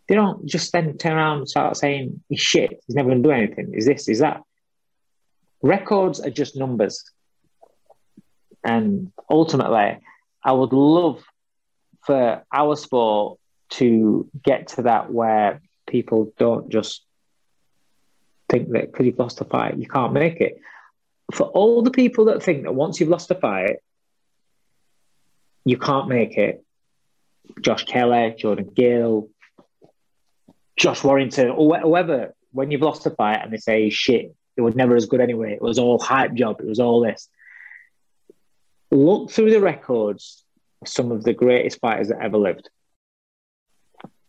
they don't just then turn around and start saying, he's shit, he's never going to do anything, is this, is that. Records are just numbers. And ultimately, I would love for our sport to get to that where people don't just think that because you've lost a fight, you can't make it. For all the people that think that once you've lost a fight, you can't make it. Josh Kelly, Jordan Gill, Josh Warrington, or whoever, when you've lost a fight and they say, shit, it was never as good anyway. It was all hype job. It was all this. Look through the records. Some of the greatest fighters that ever lived.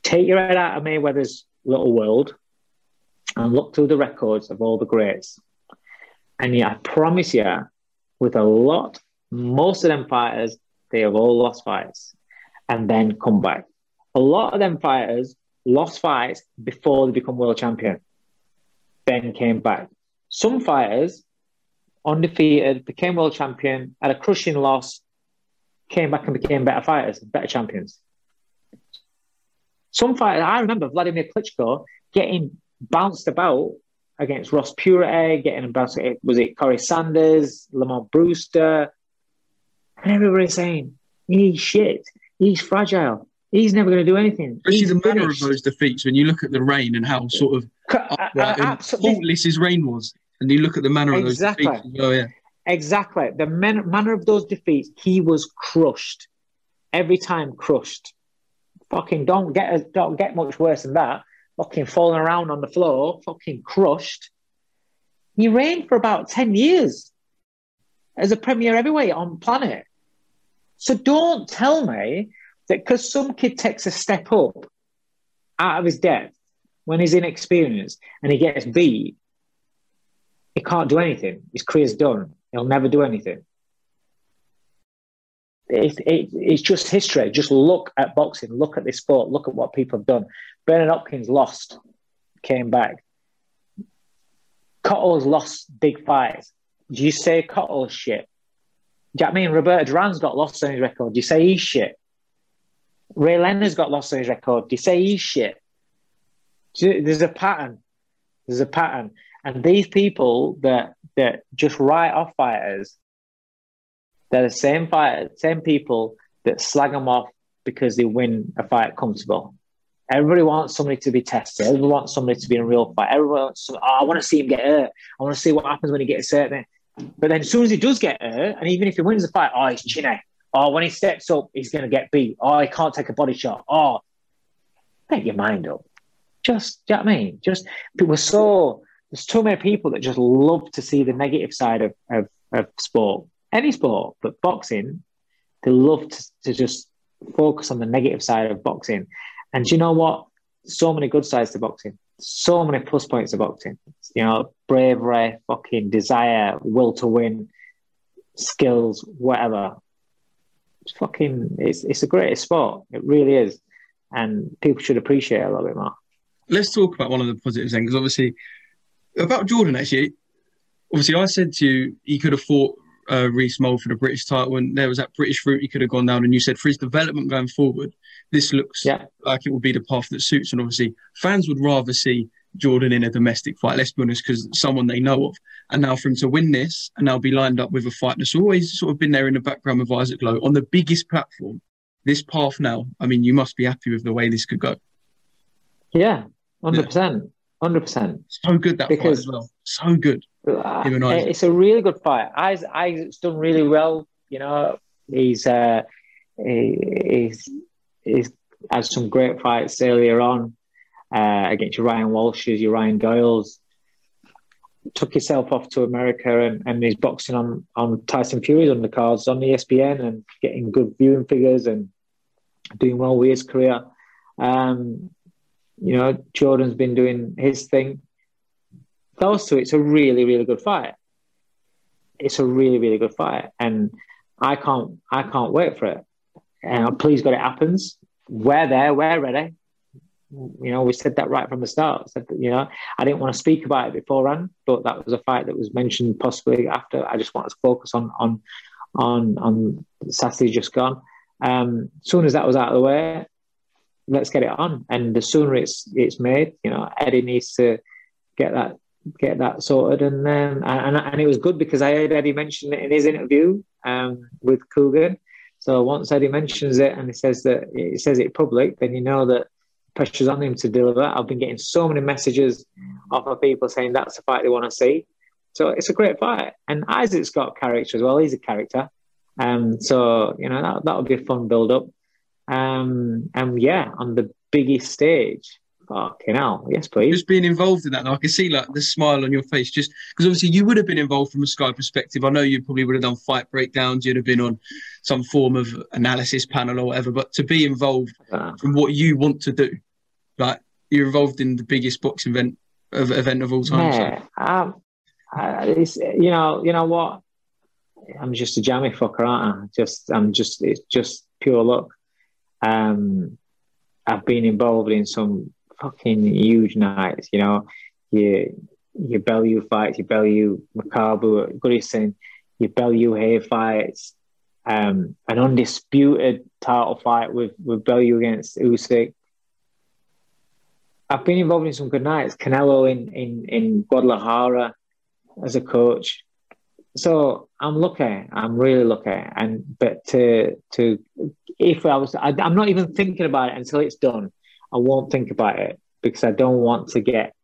Take your head out of Mayweather's little world and look through the records of all the greats. And yeah, I promise you, with a lot, most of them fighters, they have all lost fights and then come back. A lot of them fighters lost fights before they become world champion, then came back. Some fighters, undefeated, became world champion, had a crushing loss, came back and became better fighters, better champions. Some fighters, I remember Vladimir Klitschko getting bounced about against Ross Pureter, getting bounced, was it Corey Sanders, Lamont Brewster, and everybody saying, he's shit, he's fragile, he's never going to do anything. But see the manner of those defeats, when you look at the reign and how sort of faultless his reign was, and you look at the manner of exactly. those defeats, oh yeah. Exactly. The man- manner of those defeats, he was crushed. Every time crushed. Fucking don't get don't get much worse than that. Fucking falling around on the floor, fucking crushed. He reigned for about ten years as a premier heavyweight on planet. So don't tell me that because some kid takes a step up out of his depth when he's inexperienced and he gets beat, he can't do anything. His career's done. He'll never do anything. It, it, it's just history. Just look at boxing. Look at this sport. Look at what people have done. Bernard Hopkins lost, came back. Cotto's lost big fights. Do you say Cotto's shit? Do you know what I mean? Roberto Duran's got lost on his record. Do you say he's shit? Ray Leonard's got lost on his record. Do you say he's shit? You, there's a pattern. There's a pattern. And these people that that just write off fighters, they're the same fighters, same people that slag them off because they win a fight comfortable. Everybody wants somebody to be tested. Everybody wants somebody to be in a real fight. Everyone wants, oh, I want to see him get hurt. I want to see what happens when he gets hurt. But then as soon as he does get hurt, and even if he wins the fight, oh, he's chinny. Oh, when he steps up, he's going to get beat. Oh, he can't take a body shot. Oh, make your mind up. Just, do you know what I mean? Just, people are so... There's too many people that just love to see the negative side of, of, of sport, any sport, but boxing, they love to, to just focus on the negative side of boxing. And do you know what? So many good sides to boxing, so many plus points of boxing. You know, bravery, fucking desire, will to win, skills, whatever. It's fucking, it's it's the greatest sport. It really is. And people should appreciate it a little bit more. Let's talk about one of the positives then, because obviously, about Jordan actually, obviously I said to you, he could have fought uh, Rhys Moll for the British title, and there was that British route he could have gone down, and you said for his development going forward, this looks yeah. like it would be the path that suits, and obviously fans would rather see Jordan in a domestic fight, let's be honest, because someone they know of. And now for him to win this, and now be lined up with a fight that's always sort of been there in the background with Isaac Lowe, on the biggest platform, this path now, I mean, you must be happy with the way this could go. Yeah, one hundred percent. one hundred percent. So good that because, fight as well. So good. It's a really good fight. Isaac's done really well. You know, he's, uh, he, he's, he's had some great fights earlier on uh, against your Ryan Walshes, your Ryan Doyles. Took himself off to America and, and he's boxing on, on Tyson Fury's undercards on E S P N and getting good viewing figures and doing well with his career. Um, you know, Jordan's been doing his thing. Those two, it's a really, really good fight. It's a really, really good fight. And I can't I can't wait for it. And I'm pleased God it happens. We're there, we're ready. You know, we said that right from the start. Said that, you know, I didn't want to speak about it beforehand, but that was a fight that was mentioned possibly after. I just wanted to focus on on on on Saturday just gone. Um, as soon as that was out of the way, let's get it on. And the sooner it's it's made, you know, Eddie needs to get that get that sorted. And um, and and it was good because I heard Eddie mention it in his interview um, with Coogan. So once Eddie mentions it and he says that he says it public, then you know that pressure's on him to deliver. I've been getting so many messages off of people saying that's the fight they want to see. So it's a great fight. And Isaac's got character as well. He's a character. Um, so, you know, that that would be a fun build-up. Um, and, yeah, on the biggest stage, fucking hell, yes, please. Just being involved in that, and I can see, like, the smile on your face, just because obviously you would have been involved from a Sky perspective. I know you probably would have done fight breakdowns. You'd have been on some form of analysis panel or whatever, but to be involved uh, from what you want to do, like, you're involved in the biggest boxing event of, event of all time. Yeah, so. um, I, it's, you know, you know what? I'm just a jammy fucker, aren't I? Just, I'm just, it's just pure luck. Um, I've been involved in some fucking huge nights, you know, your your Bellew fights, your Bellew Makabu at Goodison, your Bellew Haye fights, um, an undisputed title fight with with Bellew against Usyk. I've been involved in some good nights. Canelo in in in Guadalajara as a coach. So I'm lucky. I'm really lucky. And but to to if I was, I, I'm not even thinking about it until it's done. I won't think about it because I don't want to get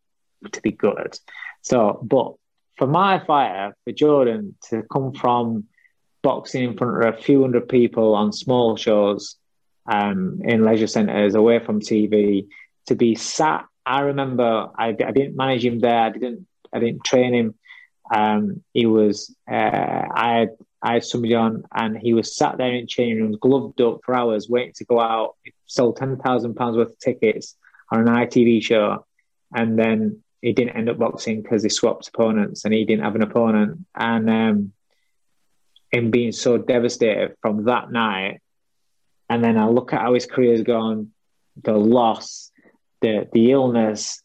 to be gutted. So, but for my fighter, for Jordan to come from boxing in front of a few hundred people on small shows, um, in leisure centres, away from T V, to be sat. I remember I, I didn't manage him there. I didn't. I didn't train him. Um, he was. Uh, I had. I had somebody on, and he was sat there in changing rooms, gloved up for hours, waiting to go out. He sold ten thousand pounds worth of tickets on an I T V show, and then he didn't end up boxing because he swapped opponents, and he didn't have an opponent. And um, him being so devastated from that night, and then I look at how his career's gone, the loss, the the illness,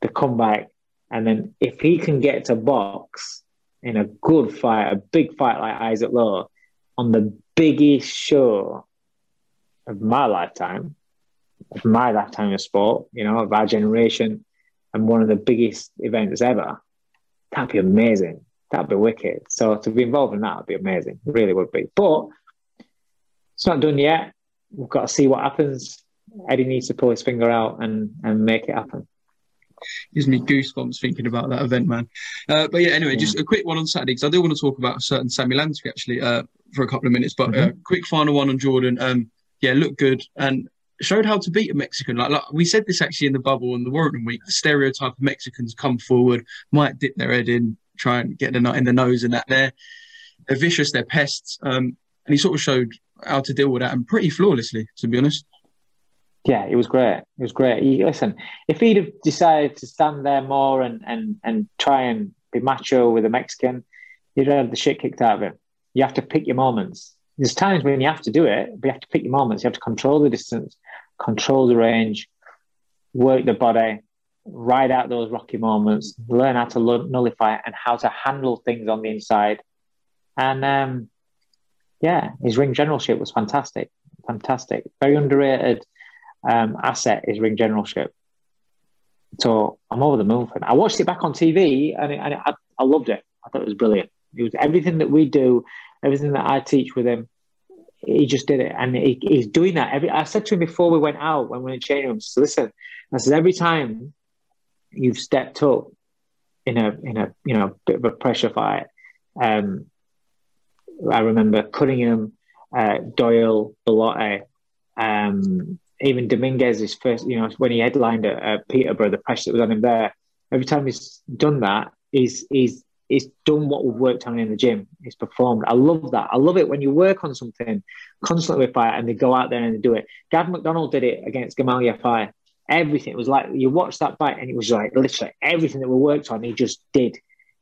the comeback, and then if he can get to box in a good fight, a big fight like Isaac Lowe, on the biggest show of my lifetime, of my lifetime of sport, you know, of our generation, and one of the biggest events ever, that'd be amazing. That'd be wicked. So to be involved in that would be amazing. It really would be. But it's not done yet. We've got to see what happens. Eddie needs to pull his finger out and, and make it happen. Gives me goosebumps thinking about that event, man. Uh, but yeah, anyway, yeah. Just a quick one on Saturday, because I do want to talk about a certain Sammy Lansbury actually uh, for a couple of minutes. But mm-hmm. uh, quick final one on Jordan. Um, yeah, looked good and showed how to beat a Mexican. Like, like we said this actually in the bubble on the Warrington week. The stereotype of Mexicans come forward, might dip their head in, try and get the nut in the nose, and that they're they're vicious, they're pests. Um, and he sort of showed how to deal with that, and pretty flawlessly, to be honest. yeah, it was great. It was great. He, listen, if he'd have decided to stand there more and, and, and try and be macho with a Mexican, he'd have the shit kicked out of him. You have to pick your moments. There's times when you have to do it, but you have to pick your moments. You have to control the distance, control the range, work the body, ride out those rocky moments, learn how to lo- nullify and how to handle things on the inside. And um, yeah, his ring generalship was fantastic. Fantastic. Very underrated um, asset is ring generalship. So I'm over the moon for it. I watched it back on T V and, it, and it, I, I loved it. I thought it was brilliant. It was everything that we do, everything that I teach with him. He just did it. And he, he's doing that. Every, I said to him before we went out, when we were in changing rooms, listen, I said, every time you've stepped up in a, in a, you know, bit of a pressure fight. Um, I remember Cunningham, uh, Doyle, Bellotti, um, even Dominguez's first, you know, when he headlined at uh, Peterborough, the pressure that was on him there. Every time he's done that, he's, he's, It's done what we've worked on in the gym. It's performed. I love that. I love it when you work on something constantly with fire and they go out there and they do it. Gav McDonald did it against Gamal Yafai. Everything. It was like you watched that fight and it was like literally everything that we worked on, he just did.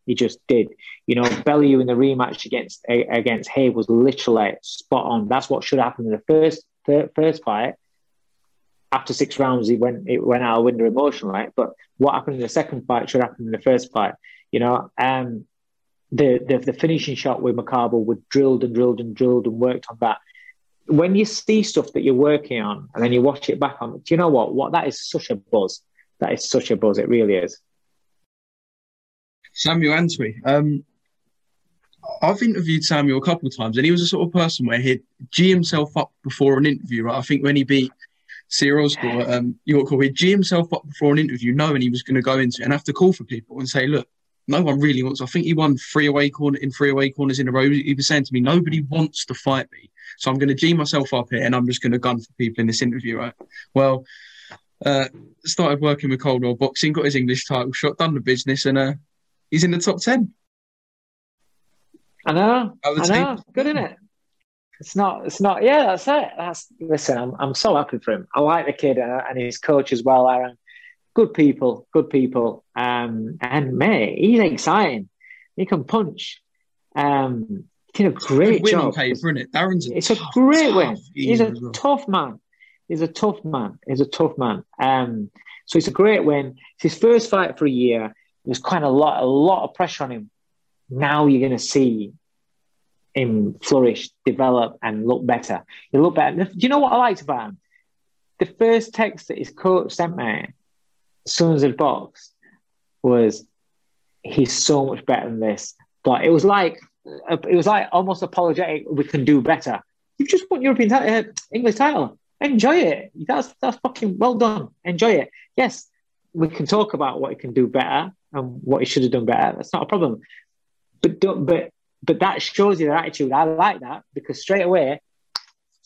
He just did. You know, Bellew in the rematch against against Haye was literally spot on. That's what should happen in the first third, first fight. After six rounds, he went it went out of window emotionally. Right? But what happened in the second fight should happen in the first fight. You know, um, the, the the finishing shot with Macabo was drilled and drilled and drilled and worked on that. When you see stuff that you're working on and then you watch it back on, do you know what? What that is such a buzz. That is such a buzz. It really is. Samuel Antwi. Um, I've interviewed Samuel a couple of times and he was the sort of person where he'd G himself up before an interview, right? I think when he beat Cyril's score, um, York Hall, he'd G himself up before an interview knowing he was going to go into it and have to call for people and say, look, no one really wants. I think he won three away corner in three away corners in a row. He was saying to me, nobody wants to fight me, so I'm going to G myself up here and I'm just going to gun for people in this interview, right? Well, uh, started working with Coldwell Boxing, got his English title shot, done the business, and uh, he's in the top ten. I know, I know, team. Good isn't it? It's not, it's not. Yeah, that's it. That's listen. I'm, I'm so happy for him. I like the kid uh, and his coach as well, Aaron. Good people, good people. Um, and, mate, he's exciting. He can punch. Um, he did a great it's a job. Paper, isn't it? Darren's a it's tough, a great win. He's a well. tough man. He's a tough man. He's a tough man. Um, so it's a great win. It's his first fight for a year. There's quite a lot, a lot of pressure on him. Now you're going to see him flourish, develop, and look better. He'll look better. Do you know what I liked about him? The first text that his coach sent me, as soon as it boxed, was he's so much better than this. But it was like it was like almost apologetic. We can do better. You've just won European title, uh, English title. Enjoy it. That's that's fucking well done. Enjoy it. Yes, we can talk about what he can do better and what he should have done better. That's not a problem. But don't, but but that shows you their attitude. I like that because straight away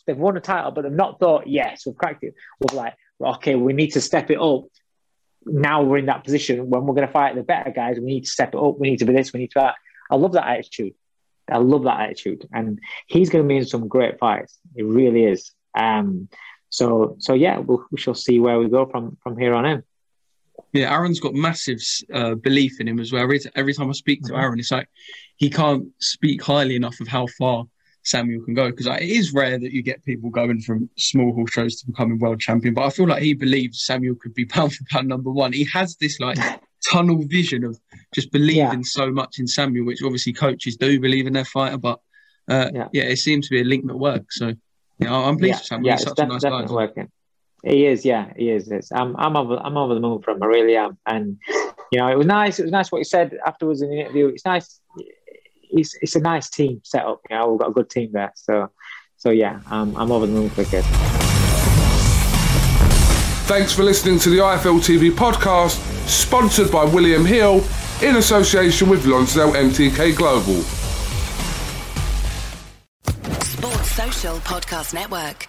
they've won a title, but they've not thought, yes, we've cracked it. We're like, okay, we need to step it up. Now we're in that position when we're going to fight the better guys. We need to step it up. We need to be this. We need to that. I love that attitude. I love that attitude. And he's going to be in some great fights. It really is. Um, so, so yeah, we'll, we shall see where we go from, from here on in. Yeah, Aaron's got massive uh, belief in him as well. Every, every time I speak to mm-hmm. Aaron, it's like he can't speak highly enough of how far Samuel can go, because like, it is rare that you get people going from small horse shows to becoming world champion, but I feel like he believes Samuel could be pound for pound number one. He has this like tunnel vision of just believing yeah. so much in Samuel, which obviously coaches do believe in their fighter, but uh, yeah. yeah, it seems to be a link that works. So yeah, I'm pleased yeah. with Samuel. Yeah, He's such def- a nice guy. Working. He is, yeah, he is. It's, I'm, I'm over, I'm over the moon for him. I really am. And you know, it was nice. It was nice what he said afterwards in the interview. It's nice. It's, it's a nice team set up. You know, we've got a good team there. So, so yeah, um, I'm over the moon for it. Thanks for listening to the I F L T V podcast, sponsored by William Hill in association with Lonsdale M T K Global. Sports Social Podcast Network.